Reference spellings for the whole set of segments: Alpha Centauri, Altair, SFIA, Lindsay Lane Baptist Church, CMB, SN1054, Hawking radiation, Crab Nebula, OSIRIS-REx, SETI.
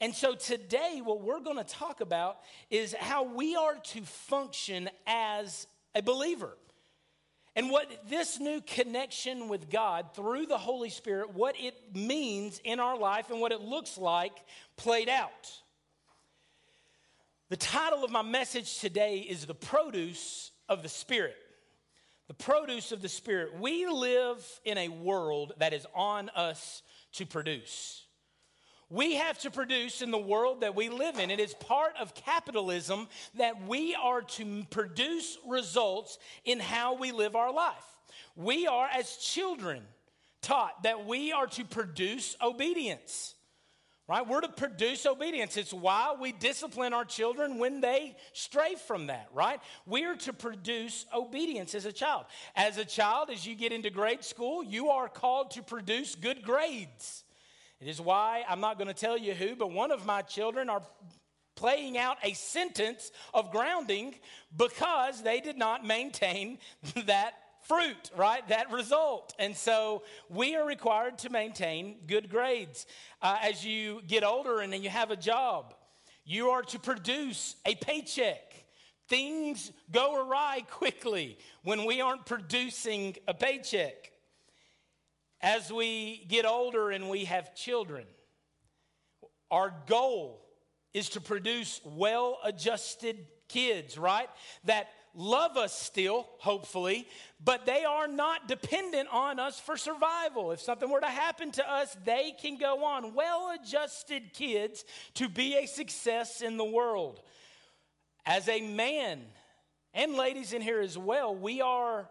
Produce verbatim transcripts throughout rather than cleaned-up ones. And so today, what we're going to talk about is how we are to function as a believer. And what this new connection with God through the Holy Spirit, what it means in our life and what it looks like played out. The title of my message today is The Produce of the Spirit. The produce of the Spirit. We live in a world that is on us to produce. We have to produce in the world that we live in. It is part of capitalism that we are to produce results in how we live our life. We are, as children, taught that we are to produce obedience. Right? We're to produce obedience. It's why we discipline our children when they stray from that, right? We're to produce obedience as a child. As a child, as you get into grade school, you are called to produce good grades. It is why, I'm not going to tell you who, but one of my children are playing out a sentence of grounding because they did not maintain that fruit, right? That result. And so we are required to maintain good grades. Uh, as you get older and then you have a job, you are to produce a paycheck. Things go awry quickly when we aren't producing a paycheck. As we get older and we have children, our goal is to produce well-adjusted kids, right? That love us still, hopefully, but they are not dependent on us for survival. If something were to happen to us, they can go on. Well-adjusted kids to be a success in the world. As a man, and ladies in here as well, we are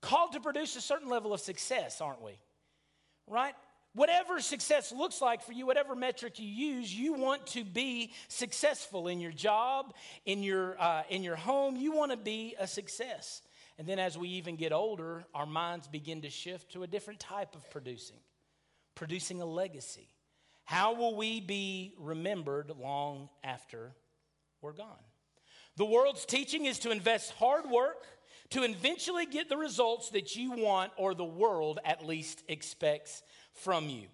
called to produce a certain level of success, aren't we? Right? Whatever success looks like for you, whatever metric you use, you want to be successful in your job, in your uh, in your home. You want to be a success. And then as we even get older, our minds begin to shift to a different type of producing, producing a legacy. How will we be remembered long after we're gone? The world's teaching is to invest hard work to eventually get the results that you want, or the world at least expects from you.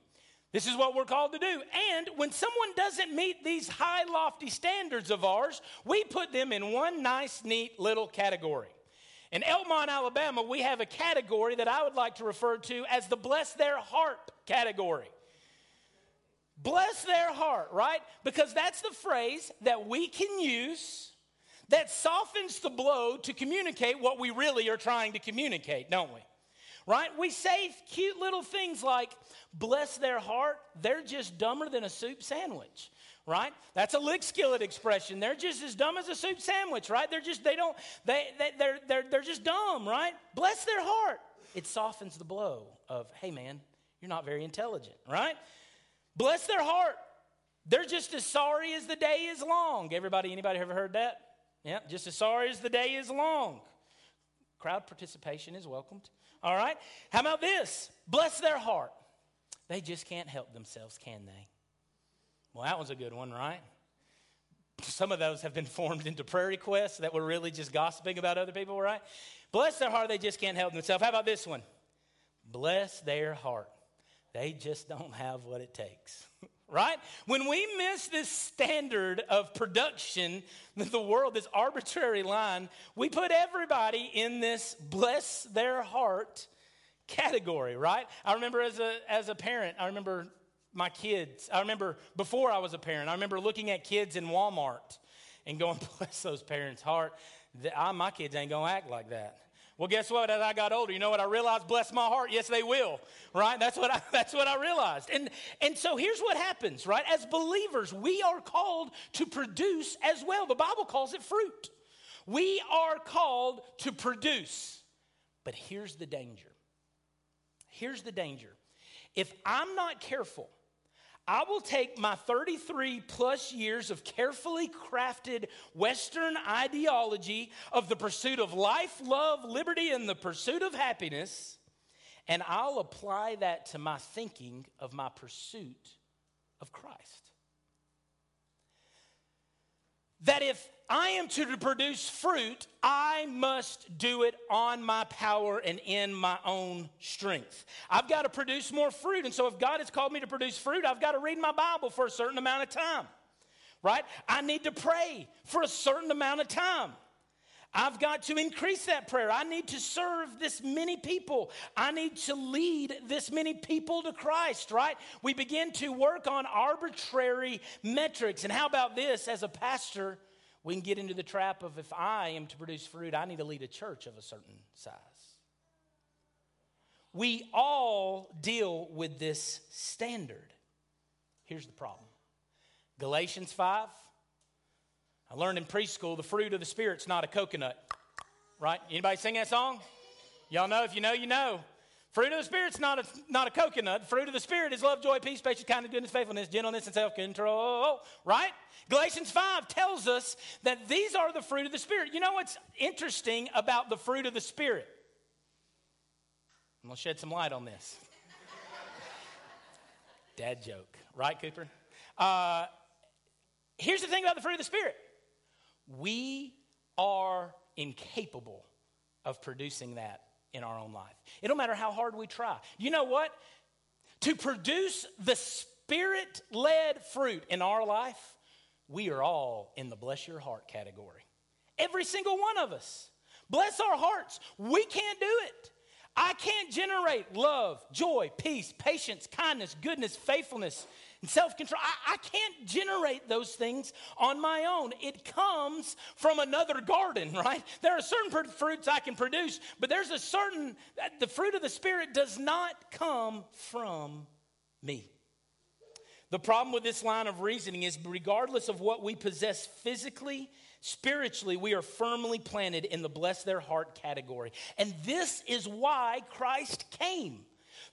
This is what we're called to do. And when someone doesn't meet these high, lofty standards of ours, we put them in one nice, neat little category. In Elmont, Alabama, we have a category that I would like to refer to as the Bless Their Heart category. Bless their heart, right? Because that's the phrase that we can use that softens the blow to communicate what we really are trying to communicate, don't we? Right? We say cute little things like, bless their heart, they're just dumber than a soup sandwich, right? That's a lick skillet expression. They're just as dumb as a soup sandwich, right? They're just, they don't, they, they, they're, they're, they're just dumb, right? Bless their heart. It softens the blow of, hey man, you're not very intelligent, right? Bless their heart. They're just as sorry as the day is long. Everybody, anybody ever heard that? Yeah, just as sorry as the day is long. Crowd participation is welcomed. All right. How about this? Bless their heart. They just can't help themselves, can they? Well, that one's a good one, right? Some of those have been formed into prayer requests that were really just gossiping about other people, right? Bless their heart. They just can't help themselves. How about this one? Bless their heart. They just don't have what it takes. Right? When we miss this standard of production, the world, this arbitrary line, we put everybody in this bless their heart category, right? I remember as a as a parent, I remember my kids. I remember before I was a parent, I remember looking at kids in Walmart and going, bless those parents' heart. I, my kids ain't going to act like that. Well, guess what? As I got older, you know what I realized? Bless my heart. Yes, they will, right? That's what I, that's what I realized. And, and so here's what happens, right? As believers, we are called to produce as well. The Bible calls it fruit. We are called to produce. But here's the danger. Here's the danger. If I'm not careful, I will take my thirty-three plus years of carefully crafted Western ideology of the pursuit of life, love, liberty, and the pursuit of happiness, and I'll apply that to my thinking of my pursuit of Christ. that if I am to produce fruit, I must do it on my power and in my own strength. I've got to produce more fruit. And so if God has called me to produce fruit, I've got to read my Bible for a certain amount of time, right? I need to pray for a certain amount of time. I've got to increase that prayer. I need to serve this many people. I need to lead this many people to Christ, right? We begin to work on arbitrary metrics. And how about this? As a pastor, we can get into the trap of, if I am to produce fruit, I need to lead a church of a certain size. We all deal with this standard. Here's the problem. Galatians five. I learned in preschool, the fruit of the Spirit's not a coconut, right? Anybody sing that song? Y'all know? If you know, you know. Fruit of the Spirit's not a, not a coconut. The fruit of the Spirit is love, joy, peace, patience, kindness, goodness, faithfulness, gentleness, and self-control, right? Galatians five tells us that these are the fruit of the Spirit. You know what's interesting about the fruit of the Spirit? I'm going to shed some light on this. Dad joke, right, Cooper? Uh, here's the thing about the fruit of the Spirit. We are incapable of producing that in our own life. It don't matter how hard we try. You know what? To produce the Spirit-led fruit in our life, we are all in the bless your heart category. Every single one of us. Bless our hearts. We can't do it. I can't generate love, joy, peace, patience, kindness, goodness, faithfulness, and self-control. I, I can't generate those things on my own. It comes from another garden, right? There are certain fruits I can produce, but there's a certain, the fruit of the Spirit does not come from me. The problem with this line of reasoning is, regardless of what we possess physically, spiritually, we are firmly planted in the bless their heart category. And this is why Christ came.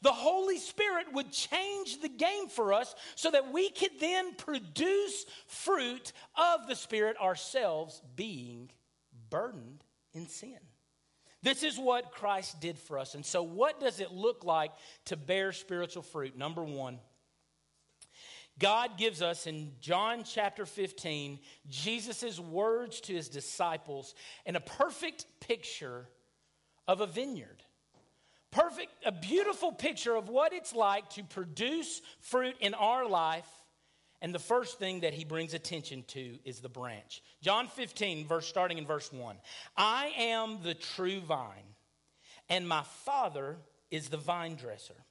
The Holy Spirit would change the game for us so that we could then produce fruit of the Spirit ourselves, being burdened in sin. This is what Christ did for us. And so what does it look like to bear spiritual fruit? Number one, God gives us, in John chapter fifteen, Jesus' words to his disciples and a perfect picture of a vineyard. Perfect, a beautiful picture of what it's like to produce fruit in our life. And the first thing that he brings attention to is the branch. John fifteen, verse, starting in verse one. I am the true vine, and my Father is the vine dresser.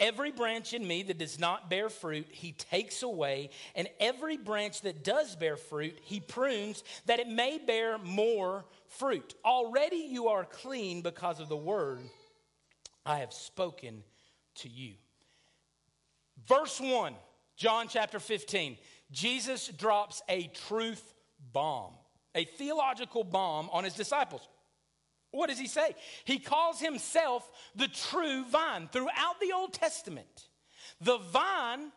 Every branch in me that does not bear fruit, he takes away, and every branch that does bear fruit, he prunes, that it may bear more fruit. Already you are clean because of the word I have spoken to you. Verse one, John chapter fifteen, Jesus drops a truth bomb, a theological bomb on his disciples. What does he say? He calls himself the true vine. Throughout the Old Testament, the vine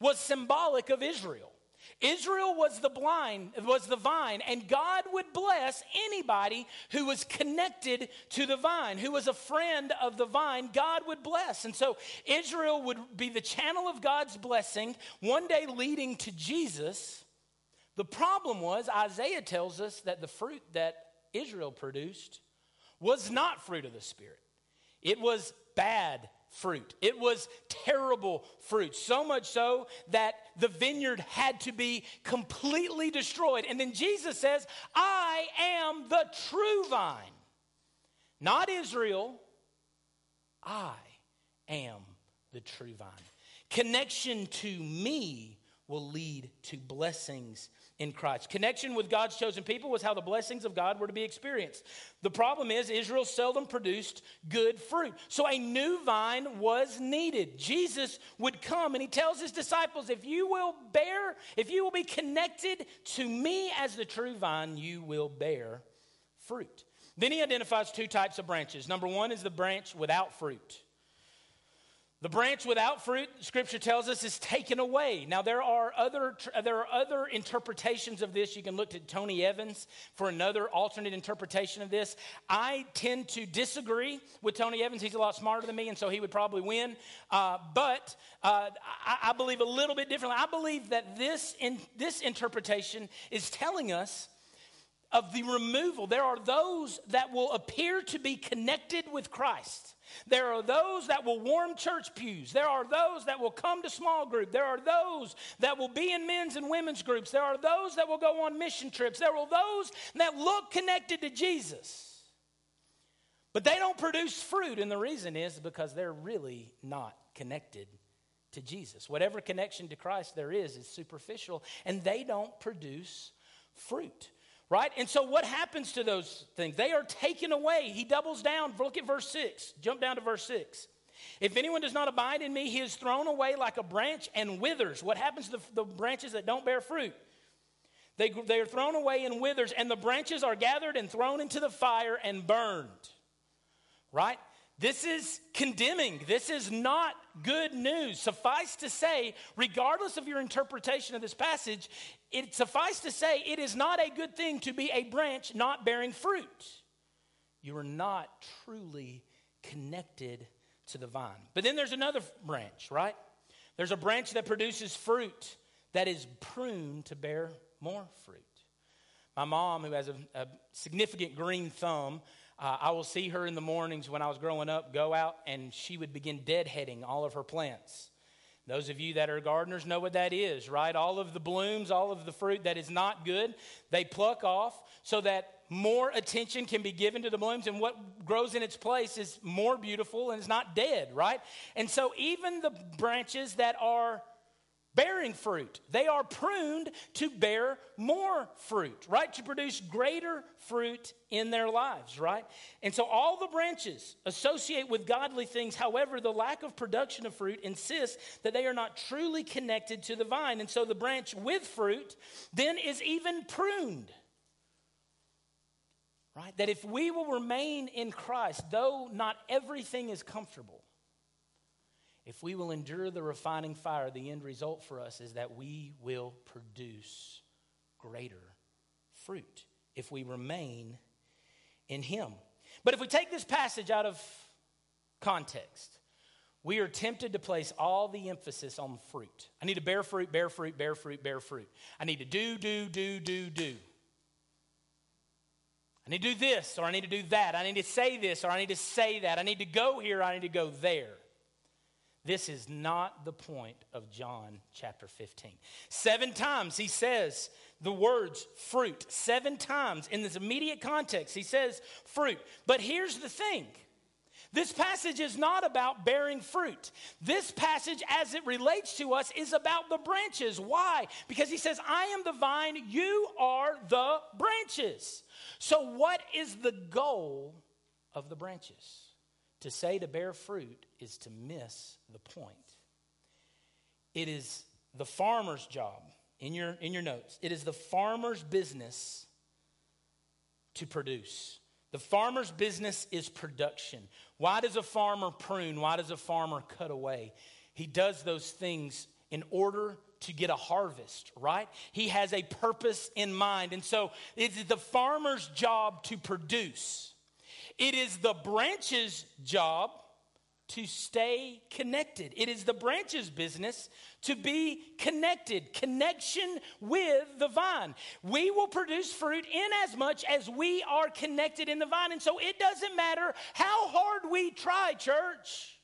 was symbolic of Israel. Israel was the blind, was the vine, and God would bless anybody who was connected to the vine, who was a friend of the vine. God would bless. And so Israel would be the channel of God's blessing, one day leading to Jesus. The problem was, Isaiah tells us that the fruit that Israel produced was not fruit of the Spirit. It was bad fruit. It was terrible fruit, so much so that the vineyard had to be completely destroyed. And then Jesus says, I am the true vine, not Israel. I am the true vine. Connection to me will lead to blessings in Christ. Connection with God's chosen people was how the blessings of God were to be experienced. The problem is, Israel seldom produced good fruit. So a new vine was needed. Jesus would come, and he tells his disciples, if you will bear, if you will be connected to me as the true vine, you will bear fruit. Then he identifies two types of branches. Number one is the branch without fruit. The branch without fruit, Scripture tells us, is taken away. Now, there are other there are other interpretations of this. You can look to Tony Evans for another alternate interpretation of this. I tend to disagree with Tony Evans. He's a lot smarter than me, and so he would probably win. Uh, but uh, I, I believe a little bit differently. I believe that this in, this interpretation is telling us of the removal. There are those that will appear to be connected with Christ. There are those that will warm church pews. There are those that will come to small group. There are those that will be in men's and women's groups. There are those that will go on mission trips. There are those that look connected to Jesus, but they don't produce fruit, and the reason is because they're really not connected to Jesus. Whatever connection to Christ there is is superficial, and they don't produce fruit. Right? And so what happens to those things? They are taken away. He doubles down. Look at verse six. Jump down to verse six. If anyone does not abide in me, he is thrown away like a branch and withers. What happens to the, the branches that don't bear fruit? They, they are thrown away and withers, and the branches are gathered and thrown into the fire and burned. Right? This is condemning. This is not good news. Suffice to say, regardless of your interpretation of this passage, it suffice to say it is not a good thing to be a branch not bearing fruit. You are not truly connected to the vine. But then there's another branch, right? There's a branch that produces fruit that is pruned to bear more fruit. My mom, who has a, a significant green thumb, Uh, I will see her in the mornings when I was growing up, go out, and she would begin deadheading all of her plants. Those of you that are gardeners know what that is, right? All of the blooms, all of the fruit that is not good, they pluck off so that more attention can be given to the blooms, and what grows in its place is more beautiful and is not dead, right? And so even the branches that are bearing fruit, they are pruned to bear more fruit, right? To produce greater fruit in their lives, right? And so all the branches associate with godly things. However, the lack of production of fruit insists that they are not truly connected to the vine. And so the branch with fruit then is even pruned, right? That if we will remain in Christ, though not everything is comfortable, if we will endure the refining fire, the end result for us is that we will produce greater fruit if we remain in Him. But if we take this passage out of context, we are tempted to place all the emphasis on fruit. I need to bear fruit, bear fruit, bear fruit, bear fruit. I need to do, do, do, do, do. I need to do this, or I need to do that. I need to say this, or I need to say that. I need to go here, or I need to go there. This is not the point of John chapter fifteen. Seven times he says the words fruit. Seven times in this immediate context he says fruit. But here's the thing. This passage is not about bearing fruit. This passage as it relates to us is about the branches. Why? Because he says, I am the vine, you are the branches. So what is the goal of the branches? To say to bear fruit is to miss the point. It is the farmer's job, in your, in your notes, it is the farmer's business to produce. The farmer's business is production. Why does a farmer prune? Why does a farmer cut away? He does those things in order to get a harvest, right? He has a purpose in mind. And so it's the farmer's job to produce. It is the branch's job to stay connected. It is the branch's business to be connected. Connection with the vine. We will produce fruit in as much as we are connected in the vine. And so it doesn't matter how hard we try, church.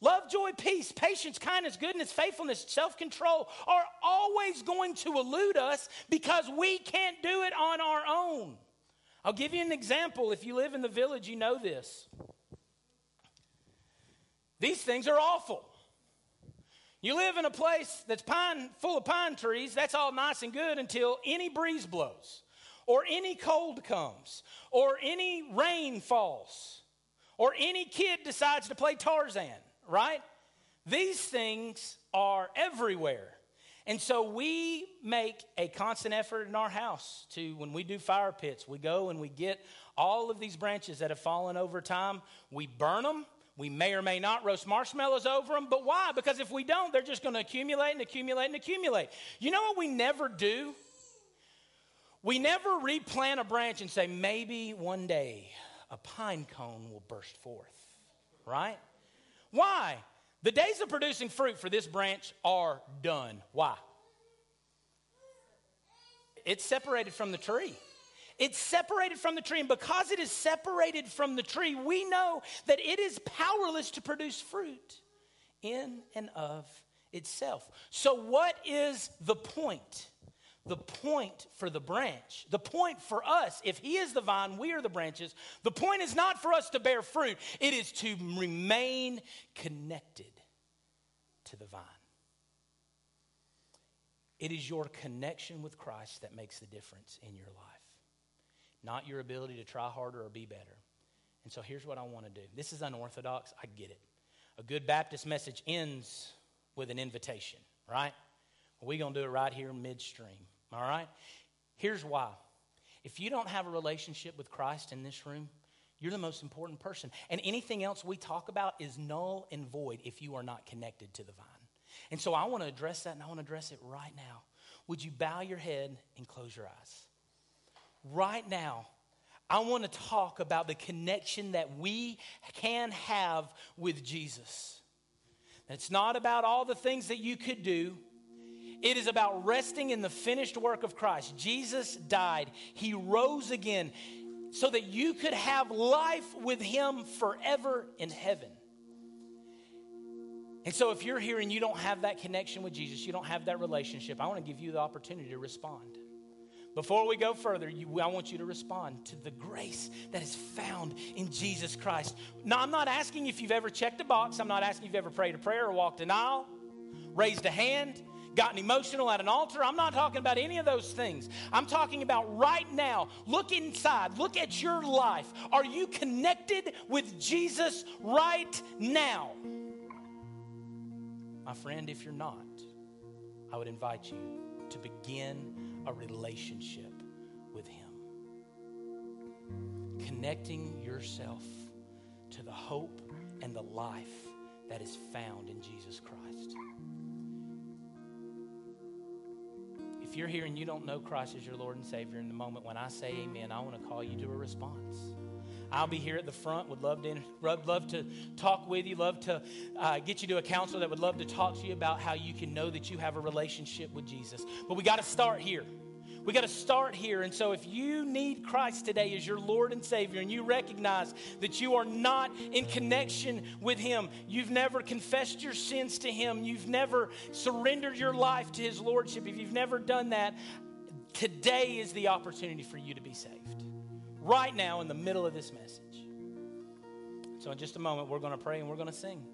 Love, joy, peace, patience, kindness, goodness, faithfulness, self-control are always going to elude us because we can't do it on our own. I'll give you an example. If you live in the village, you know this. These things are awful. You live in a place that's pine, full of pine trees. That's all nice and good until any breeze blows, or any cold comes, or any rain falls, or any kid decides to play Tarzan, right? These things are everywhere. And so we make a constant effort in our house to, when we do fire pits, we go and we get all of these branches that have fallen over time. We burn them. We may or may not roast marshmallows over them, but why? Because if we don't, they're just going to accumulate and accumulate and accumulate. You know what we never do? We never replant a branch and say, maybe one day a pine cone will burst forth, right? Why? The days of producing fruit for this branch are done. Why? It's separated from the tree. It's separated from the tree, and because it is separated from the tree, we know that it is powerless to produce fruit in and of itself. So what is the point? The point for the branch, the point for us, if he is the vine, we are the branches, the point is not for us to bear fruit. It is to remain connected to the vine. It is your connection with Christ that makes the difference in your life. Not your ability to try harder or be better. And so here's what I want to do. This is unorthodox. I get it. A good Baptist message ends with an invitation, right? We're going to do it right here midstream, all right? Here's why. If you don't have a relationship with Christ in this room, you're the most important person. And anything else we talk about is null and void if you are not connected to the vine. And so I want to address that, and I want to address it right now. Would you bow your head and close your eyes? Right now, I want to talk about the connection that we can have with Jesus. It's not about all the things that you could do. It is about resting in the finished work of Christ. Jesus died. He rose again so that you could have life with him forever in heaven. And so if you're here and you don't have that connection with Jesus, you don't have that relationship, I want to give you the opportunity to respond. Before we go further, you, I want you to respond to the grace that is found in Jesus Christ. Now, I'm not asking if you've ever checked a box. I'm not asking if you've ever prayed a prayer or walked an aisle, raised a hand, gotten emotional at an altar. I'm not talking about any of those things. I'm talking about right now. Look inside. Look at your life. Are you connected with Jesus right now? My friend, if you're not, I would invite you to begin a relationship with him. Connecting yourself to the hope and the life that is found in Jesus Christ. If you're here and you don't know Christ as your Lord and Savior, in the moment when I say amen, I want to call you to a response. I'll be here at the front. Would love to love to talk with you. Love to uh, get you to a counselor that would love to talk to you about how you can know that you have a relationship with Jesus. But we got to start here. We got to start here. And so if you need Christ today as your Lord and Savior, and you recognize that you are not in connection with him, you've never confessed your sins to him, you've never surrendered your life to his lordship, if you've never done that, today is the opportunity for you to be saved. Right now in the middle of this message. So in just a moment, we're going to pray and we're going to sing.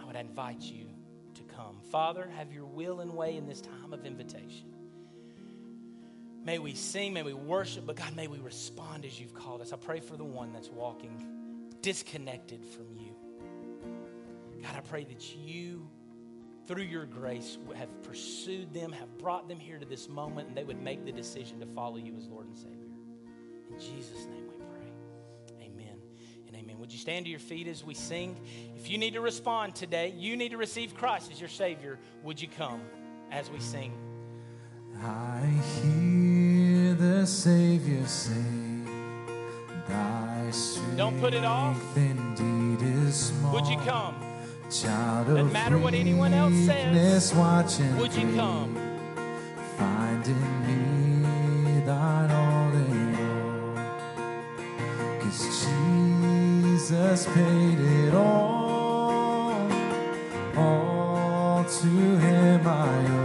I would invite you to come. Father, have your will and way in this time of invitation. May we sing, may we worship, but God, may we respond as you've called us. I pray for the one that's walking disconnected from you. God, I pray that you, through your grace, have pursued them, have brought them here to this moment, and they would make the decision to follow you as Lord and Savior. In Jesus' name we pray. Amen and amen. Would you stand to your feet as we sing? If you need to respond today, you need to receive Christ as your Savior, would you come as we sing? I hear the Savior say, thy strength don't put it off. Indeed is small. Would you come? Child doesn't matter what anyone else says. Would you come? Find in me thine all in all. Cause Jesus paid it all. All to him I owe.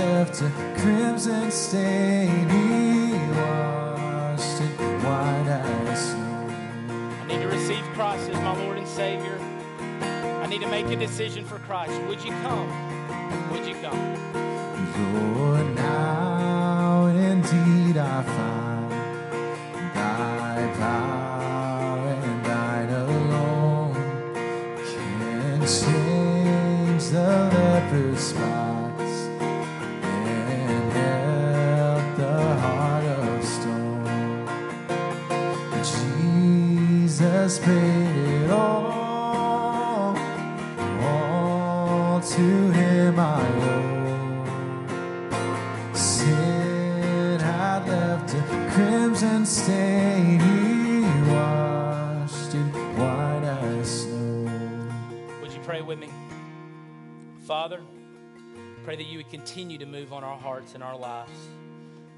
Left a crimson stain, he washed it white as snow. I need to receive Christ as my Lord and Savior. I need to make a decision for Christ. Would you come? Would you come? Lord, now indeed I find thy power and thine alone can change the leper's spot. Heart of stone. to him I owe. Sin had left a crimson stain, he washed it white as snow. Would you pray with me? Father, I pray that you would continue to move on our hearts and our lives.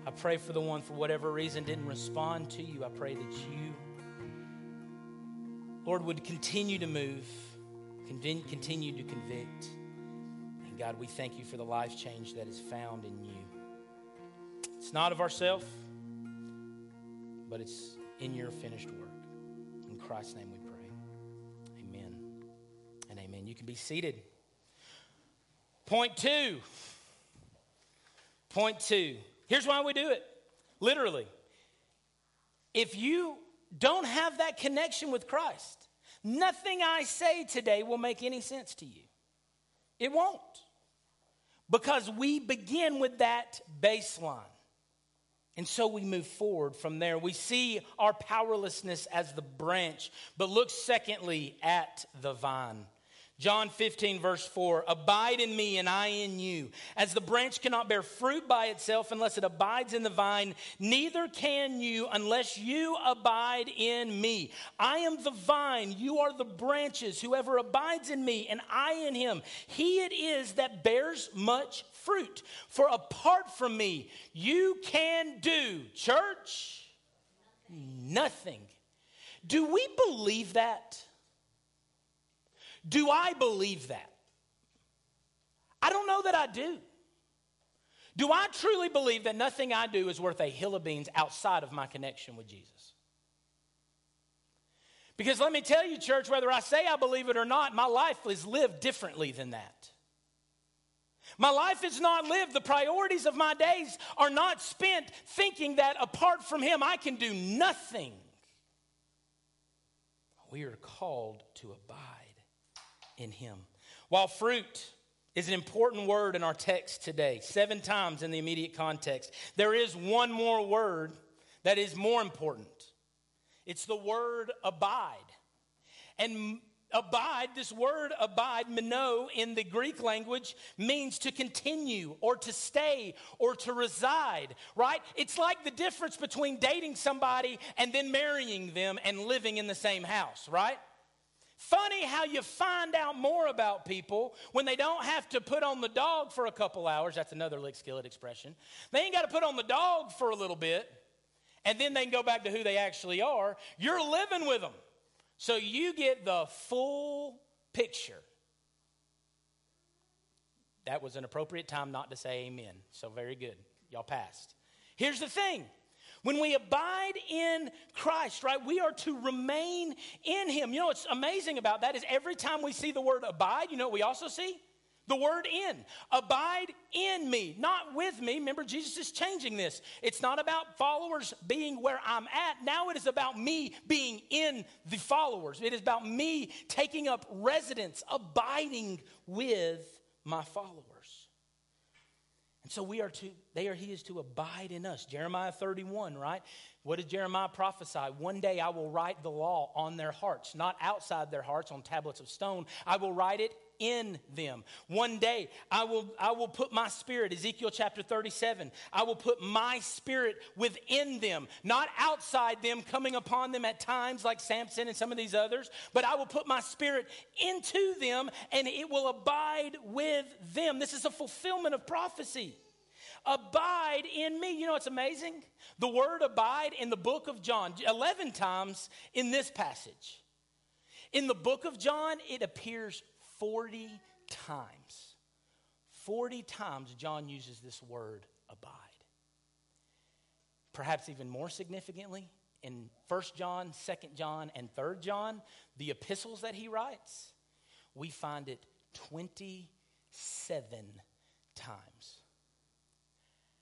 I pray for the one, for whatever reason, didn't respond to you. I pray that you, Lord, would continue to move, continue to convict. And God, we thank you for the life change that is found in you. It's not of ourselves, but it's in your finished work. In Christ's name we pray. Amen and amen. You can be seated. Point two. Point two. Here's why we do it. Literally. If you don't have that connection with Christ, nothing I say today will make any sense to you. It won't. Because we begin with that baseline. And so we move forward from there. We see our powerlessness as the branch, but look secondly at the vine. John fifteen, verse four, abide in me and I in you. As the branch cannot bear fruit by itself unless it abides in the vine, neither can you unless you abide in me. I am the vine, you are the branches. Whoever abides in me and I in him, he it is that bears much fruit. For apart from me, you can do, church, nothing. Do we believe that? Do I believe that? I don't know that I do. Do I truly believe that nothing I do is worth a hill of beans outside of my connection with Jesus? Because let me tell you, church, whether I say I believe it or not, my life is lived differently than that. My life is not lived. The priorities of my days are not spent thinking that apart from him, I can do nothing. We are called to abide in him. While fruit is an important word in our text today, seven times in the immediate context, there is one more word that is more important. It's the word abide. And abide, this word abide, meno, in the Greek language, means to continue or to stay or to reside, right? It's like the difference between dating somebody and then marrying them and living in the same house, right? Funny how you find out more about people when they don't have to put on the dog for a couple hours. That's another lick skillet expression. They ain't got to put on the dog for a little bit, and then they can go back to who they actually are. You're living with them, so you get the full picture. That was an appropriate time not to say amen, so very good. Y'all passed. Here's the thing. When we abide in Christ, right, we are to remain in him. You know what's amazing about that is every time we see the word abide, you know what we also see? The word in. Abide in me, not with me. Remember, Jesus is changing this. It's not about followers being where I'm at. Now it is about me being in the followers. It is about me taking up residence, abiding with my followers. And so we are to, they are, he is to abide in us. Jeremiah thirty-one, right? What did Jeremiah prophesy? One day I will write the law on their hearts, not outside their hearts on tablets of stone. I will write it in them. One day I will, I will put my spirit, Ezekiel chapter thirty-seven, I will put my spirit within them, not outside them, coming upon them at times like Samson and some of these others, but I will put my spirit into them and it will abide with them. This is a fulfillment of prophecy. Abide in me. You know what's amazing? The word abide in the book of John, eleven times in this passage. In the book of John, it appears forty times, forty times John uses this word abide. Perhaps even more significantly, in First John, Second John, and Third John, the epistles that he writes, we find it twenty-seven times.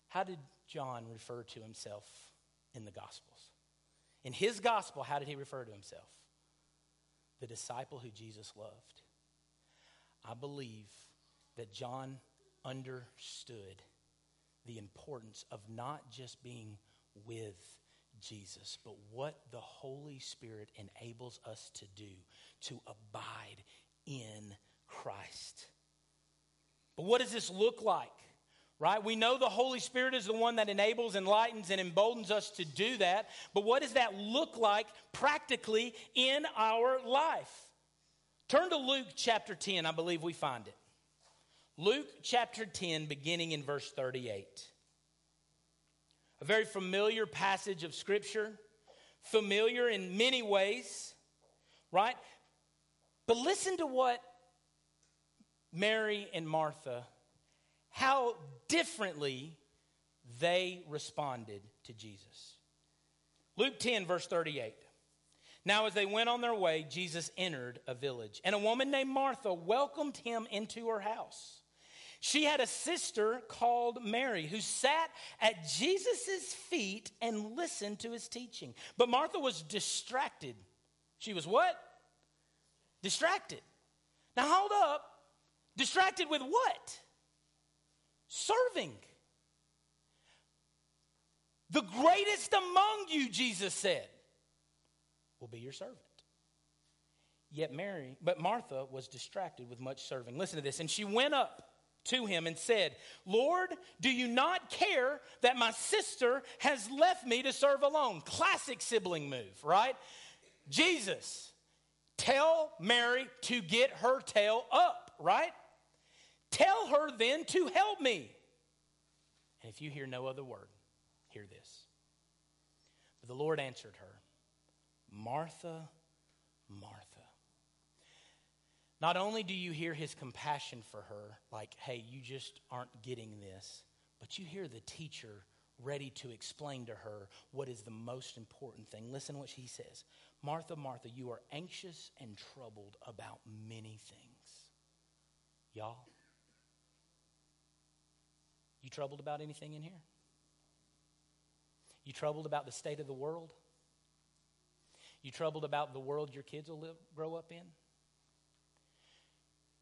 How did John refer to himself in the Gospels? In his Gospel, how did he refer to himself? The disciple who Jesus loved. I believe that John understood the importance of not just being with Jesus, but what the Holy Spirit enables us to do, to abide in Christ. But what does this look like? Right? We know the Holy Spirit is the one that enables, enlightens, and emboldens us to do that. But what does that look like practically in our life? Turn to Luke chapter ten. I believe we find it. Luke chapter ten, beginning in verse thirty-eight. A very familiar passage of Scripture. Familiar in many ways. Right? But listen to what Mary and Martha, how differently they responded to Jesus. Luke ten, verse thirty-eight. Now as they went on their way, Jesus entered a village, and a woman named Martha welcomed him into her house. She had a sister called Mary who sat at Jesus' feet and listened to his teaching. But Martha was distracted. She was what? Distracted. Now hold up. Distracted with what? Serving. The greatest among you, Jesus said, will be your servant. Yet Mary, but Martha was distracted with much serving. Listen to this. And she went up to him and said, Lord, do you not care that my sister has left me to serve alone? Classic sibling move, right? Jesus, tell Mary to get her tail up, right? Tell her then to help me. And if you hear no other word, hear this. But the Lord answered her, Martha, Martha. Not only do you hear his compassion for her, like, hey, you just aren't getting this, but you hear the teacher ready to explain to her what is the most important thing. Listen to what she says. Martha, Martha, you are anxious and troubled about many things. Y'all, you troubled about anything in here? You troubled about the state of the world? You troubled about the world your kids will live, grow up in?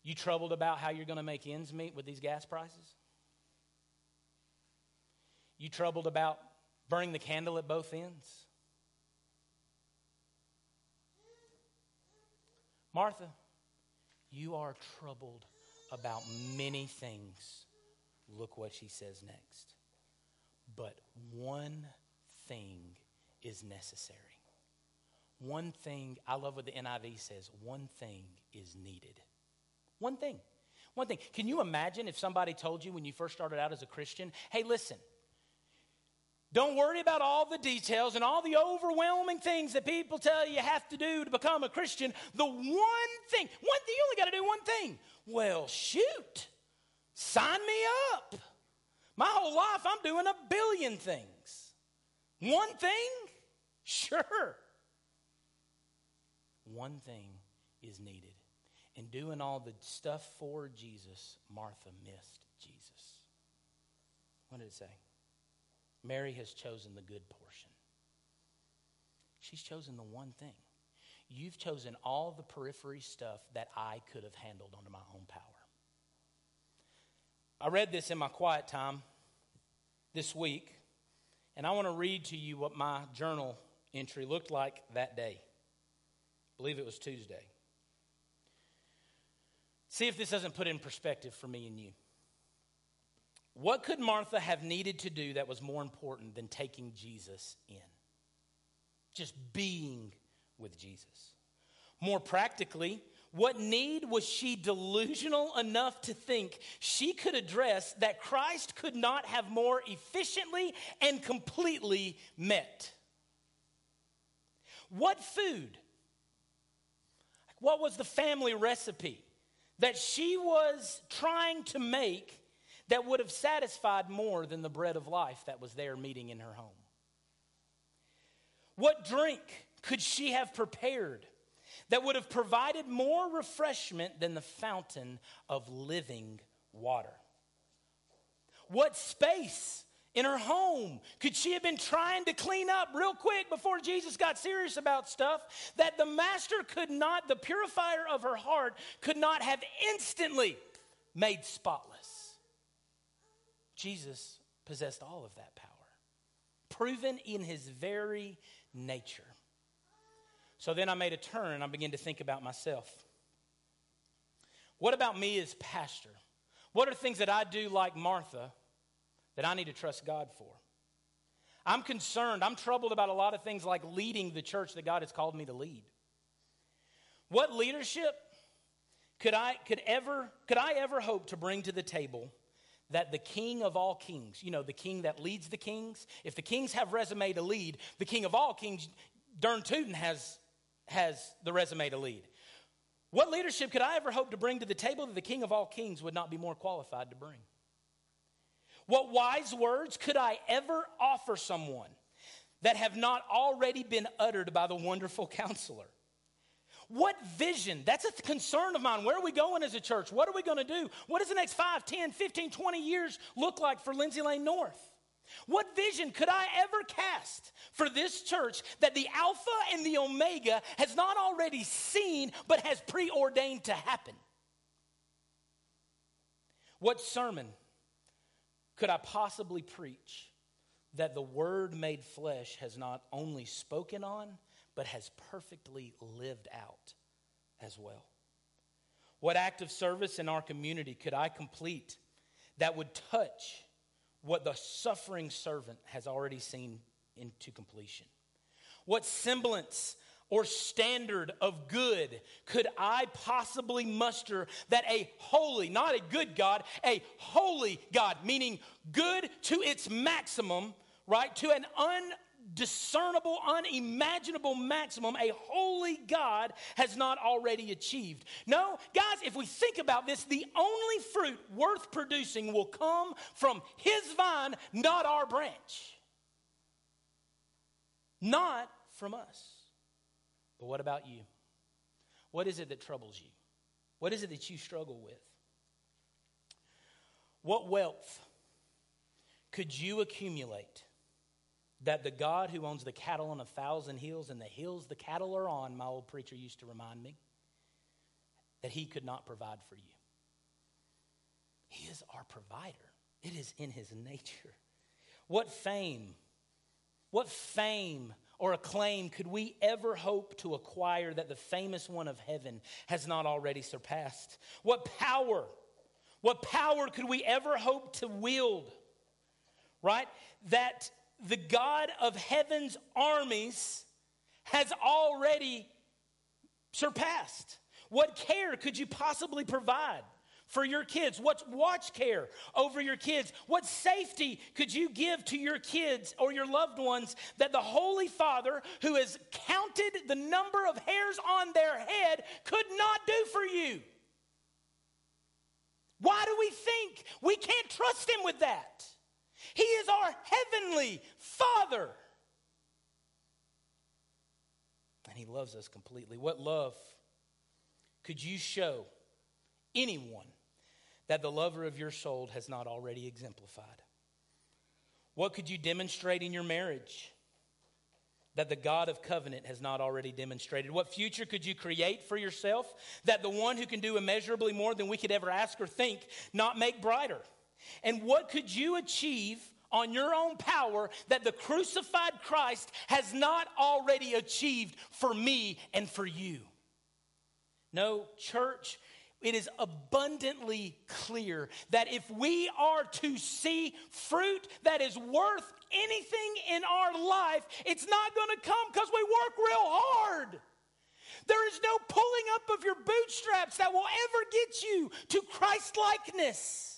You troubled about how you're going to make ends meet with these gas prices? You troubled about burning the candle at both ends? Martha, you are troubled about many things. Look what she says next. But one thing is necessary. One thing, I love what the N I V says, one thing is needed. One thing. One thing. Can you imagine if somebody told you when you first started out as a Christian, hey, listen, don't worry about all the details and all the overwhelming things that people tell you you have to do to become a Christian. The one thing, one, you only got to do one thing. Well, shoot. Sign me up. My whole life I'm doing a billion things. One thing? Sure. One thing is needed. And doing all the stuff for Jesus, Martha missed Jesus. What did it say? Mary has chosen the good portion. She's chosen the one thing. You've chosen all the periphery stuff that I could have handled under my own power. I read this in my quiet time this week, and I want to read to you what my journal entry looked like that day. I believe it was Tuesday. See if this doesn't put in perspective for me and you. What could Martha have needed to do that was more important than taking Jesus in? Just being with Jesus. More practically, what need was she delusional enough to think she could address that Christ could not have more efficiently and completely met? What food? What was the family recipe that she was trying to make that would have satisfied more than the bread of life that was there meeting in her home? What drink could she have prepared that would have provided more refreshment than the fountain of living water? What space in her home could she have been trying to clean up real quick before Jesus got serious about stuff that the master could not, the purifier of her heart, could not have instantly made spotless? Jesus possessed all of that power, proven in his very nature. So then I made a turn and I began to think about myself. What about me as pastor? What are things that I do like Martha that I need to trust God for? I'm concerned. I'm troubled about a lot of things like leading the church that God has called me to lead. What leadership could I could ever could I ever hope to bring to the table that the King of all kings, you know, the King that leads the kings, if the kings have resume to lead, the King of all kings, Dern Tootin, has has the resume to lead. What leadership could I ever hope to bring to the table that the King of all kings would not be more qualified to bring? What wise words could I ever offer someone that have not already been uttered by the wonderful counselor? What vision? That's a concern of mine. Where are we going as a church? What are we going to do? What does the next five, ten, fifteen, twenty years look like for Lindsay Lane North? What vision could I ever cast for this church that the Alpha and the Omega has not already seen but has preordained to happen? What sermon could I possibly preach that the Word made flesh has not only spoken on, but has perfectly lived out as well? What act of service in our community could I complete that would touch what the suffering servant has already seen into completion? What semblance or standard of good could I possibly muster that a holy, not a good God, a holy God, meaning good to its maximum, right? To an undiscernible, unimaginable maximum, a holy God has not already achieved. No, guys, if we think about this, the only fruit worth producing will come from His vine, not our branch. Not from us. But what about you? What is it that troubles you? What is it that you struggle with? What wealth could you accumulate that the God who owns the cattle on a thousand hills and the hills the cattle are on, my old preacher used to remind me, that He could not provide for you? He is our provider. It is in His nature. What fame, what fame or acclaim could we ever hope to acquire that the famous one of heaven has not already surpassed? What power, what power could we ever hope to wield, right, that the God of heaven's armies has already surpassed? What care could you possibly provide for your kids? What watch care over your kids? What safety could you give to your kids or your loved ones that the Holy Father, who has counted the number of hairs on their head, could not do for you? Why do we think we can't trust Him with that? He is our heavenly Father, and He loves us completely. What love could you show anyone that the lover of your soul has not already exemplified? What could you demonstrate in your marriage that the God of covenant has not already demonstrated? What future could you create for yourself that the one who can do immeasurably more than we could ever ask or think not make brighter? And what could you achieve on your own power that the crucified Christ has not already achieved for me and for you? No, church, it is abundantly clear that if we are to see fruit that is worth anything in our life, it's not going to come because we work real hard. There is no pulling up of your bootstraps that will ever get you to Christ-likeness.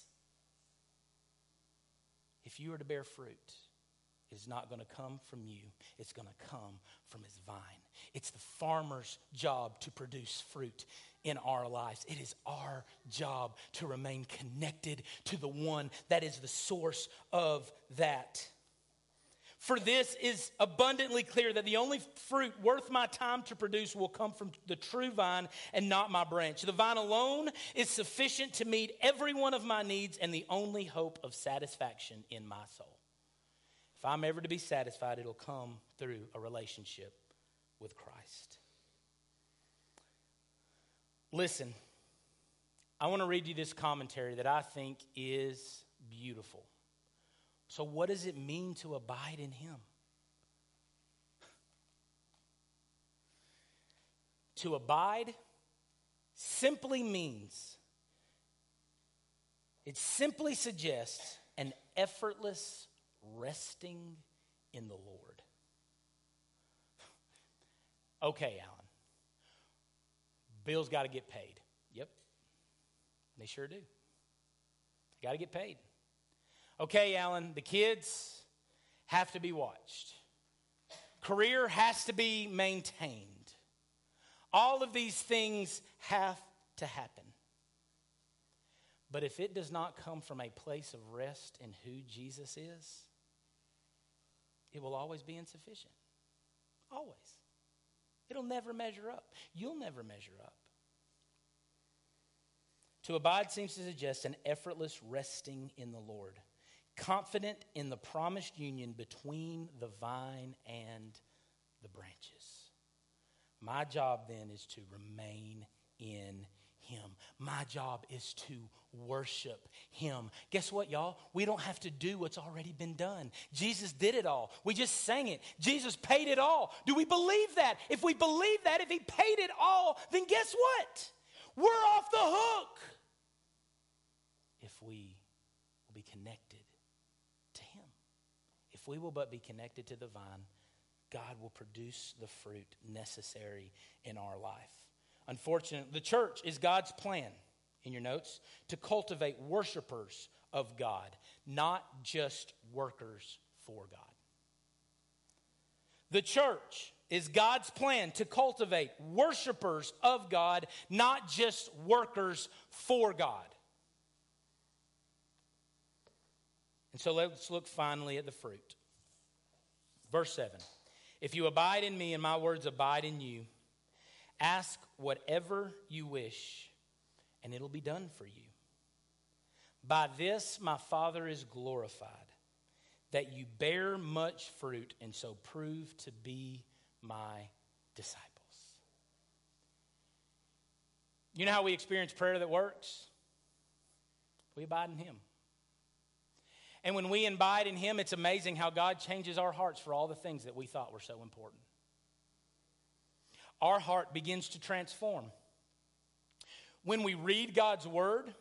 If you are to bear fruit, it is not going to come from you. It's going to come from His vine. It's the farmer's job to produce fruit in our lives. It is our job to remain connected to the one that is the source of that. For this is abundantly clear that the only fruit worth my time to produce will come from the true vine and not my branch. The vine alone is sufficient to meet every one of my needs and the only hope of satisfaction in my soul. If I'm ever to be satisfied, it'll come through a relationship with Christ. Listen, I want to read you this commentary that I think is beautiful. So what does it mean to abide in Him? To abide simply means It simply suggests an effortless resting in the Lord. Okay, Alan. Bills got to get paid. Yep. They sure do. They got to get paid. Okay, Alan, the kids have to be watched. Career has to be maintained. All of these things have to happen. But if it does not come from a place of rest in who Jesus is, it will always be insufficient. Always. It'll never measure up. You'll never measure up. To abide seems to suggest an effortless resting in the Lord, confident in the promised union between the vine and the branches. My job then is to remain in Him. My job is to worship Him. Guess what, y'all? We don't have to do what's already been done. Jesus did it all. We just sang it. Jesus paid it all. Do we believe that? If we believe that, if He paid it all, then guess what? We're off the hook if we will be connected to Him. If we will but be connected to the vine, God will produce the fruit necessary in our life. Unfortunately, the church is God's plan, in your notes, to cultivate worshipers of God, not just workers for God. The church is God's plan to cultivate worshipers of God, not just workers for God. And so let's look finally at the fruit. Verse seven. If you abide in me and my words abide in you, ask whatever you wish, and it'll be done for you. By this my Father is glorified, that you bear much fruit and so prove to be my disciples. You know how we experience prayer that works? We abide in Him. And when we abide in Him, it's amazing how God changes our hearts for all the things that we thought were so important. Our heart begins to transform. When we read God's word,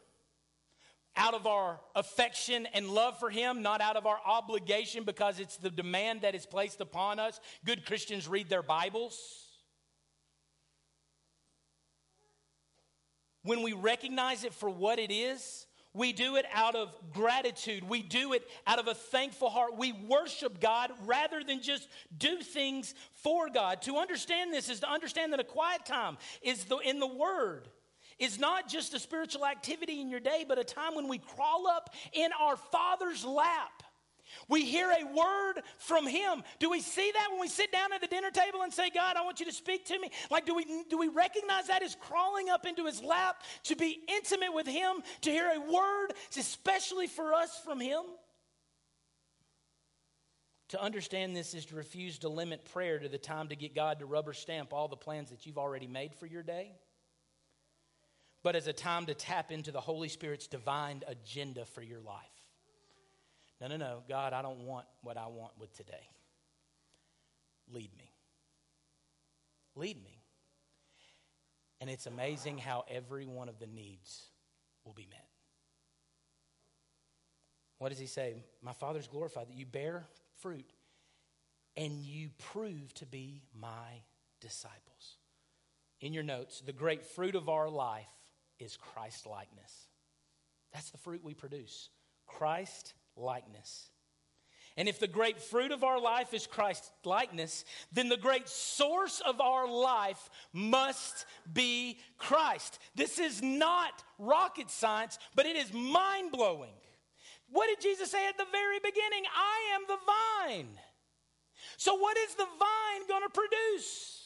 out of our affection and love for Him, not out of our obligation because it's the demand that is placed upon us, good Christians read their Bibles. When we recognize it for what it is, we do it out of gratitude. We do it out of a thankful heart. We worship God rather than just do things for God. To understand this is to understand that a quiet time is the, in the Word is not just a spiritual activity in your day, but a time when we crawl up in our Father's lap. We hear a word from Him. Do we see that when we sit down at the dinner table and say, God, I want you to speak to me? Like, do we do we recognize that as crawling up into His lap to be intimate with Him, to hear a word, especially for us from Him? To understand this is to refuse to limit prayer to the time to get God to rubber stamp all the plans that you've already made for your day, but as a time to tap into the Holy Spirit's divine agenda for your life. No, no, no, God, I don't want what I want with today. Lead me. Lead me. And it's amazing how every one of the needs will be met. What does He say? My Father is glorified that you bear fruit and you prove to be my disciples. In your notes, the great fruit of our life is Christ-likeness. That's the fruit we produce. Christ-likeness. Likeness. And if the great fruit of our life is Christ's likeness, then the great source of our life must be Christ. This is not rocket science, but it is mind-blowing. What did Jesus say at the very beginning? I am the vine. So what is the vine going to produce?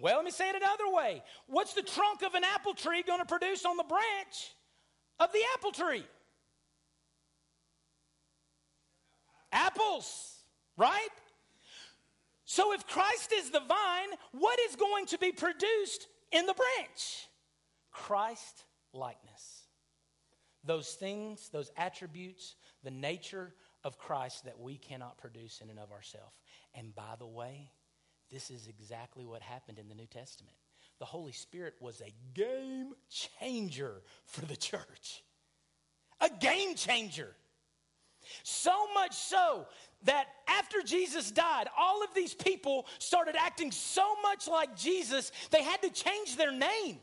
Well, let me say it another way. What's the trunk of an apple tree going to produce on the branch of the apple tree? Apples, right? So if Christ is the vine, what is going to be produced in the branch? Christ likeness. Those things, those attributes, the nature of Christ that we cannot produce in and of ourselves. And by the way, this is exactly what happened in the New Testament. The Holy Spirit was a game changer for the church. game changer. So much so that after Jesus died, all of these people started acting so much like Jesus, they had to change their name.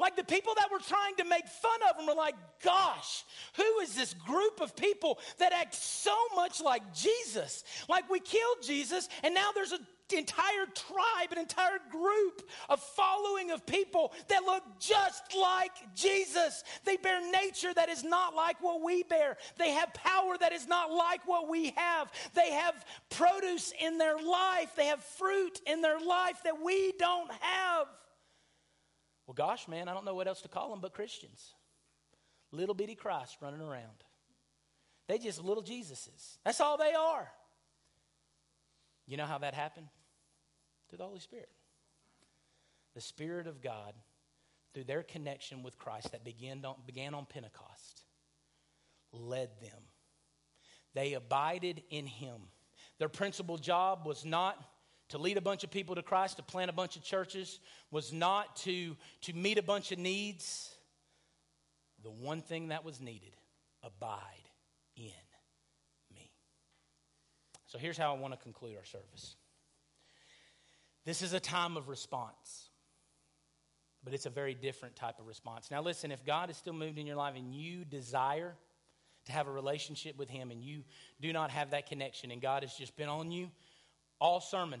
Like the people that were trying to make fun of him were like, gosh, who is this group of people that act so much like Jesus? Like we killed Jesus, and now there's an entire tribe, an entire group of following of people that look just like Jesus. They bear nature that is not like what we bear. They have power that is not like what we have. They have produce in their life. They have fruit in their life that we don't have. Well, gosh, man, I don't know what else to call them but Christians. Little bitty Christ running around. They just little Jesuses. That's all they are. You know how that happened? Through the Holy Spirit. The Spirit of God, through their connection with Christ that began on, began on Pentecost, led them. They abided in him. Their principal job was not to lead a bunch of people to Christ, to plant a bunch of churches, was not to, to meet a bunch of needs. The one thing that was needed, abide in me. So here's how I want to conclude our service. This is a time of response, but it's a very different type of response. Now listen, if God is still moved in your life and you desire to have a relationship with him and you do not have that connection and God has just been on you all sermon,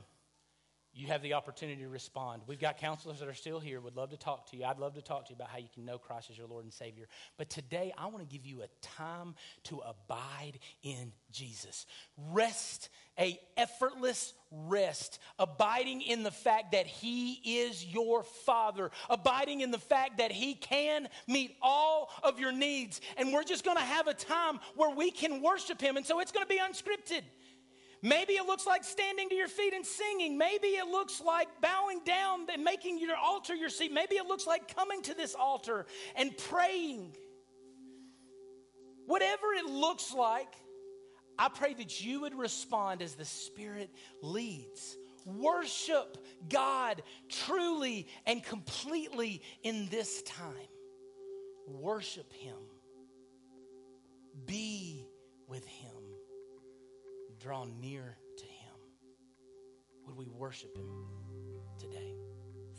you have the opportunity to respond. We've got counselors that are still here, would love to talk to you. I'd love to talk to you about how you can know Christ as your Lord and Savior. But today, I want to give you a time to abide in Jesus. Rest, a effortless rest. Abiding in the fact that he is your Father. Abiding in the fact that he can meet all of your needs. And we're just going to have a time where we can worship him. And so it's going to be unscripted. Maybe it looks like standing to your feet and singing. Maybe it looks like bowing down and making your altar your seat. Maybe it looks like coming to this altar and praying. Whatever it looks like, I pray that you would respond as the Spirit leads. Worship God truly and completely in this time. Worship him. Be with him. Draw near to him. Would we worship him today?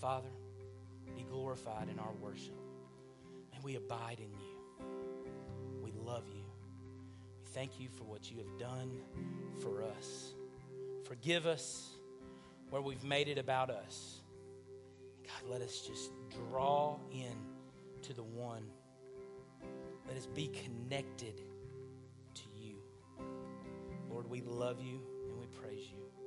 Father, be glorified in our worship. May we abide in you. We love you. We thank you for what you have done for us. Forgive us where we've made it about us. God, let us just draw in to the one. Let us be connected. Lord, we love you and we praise you.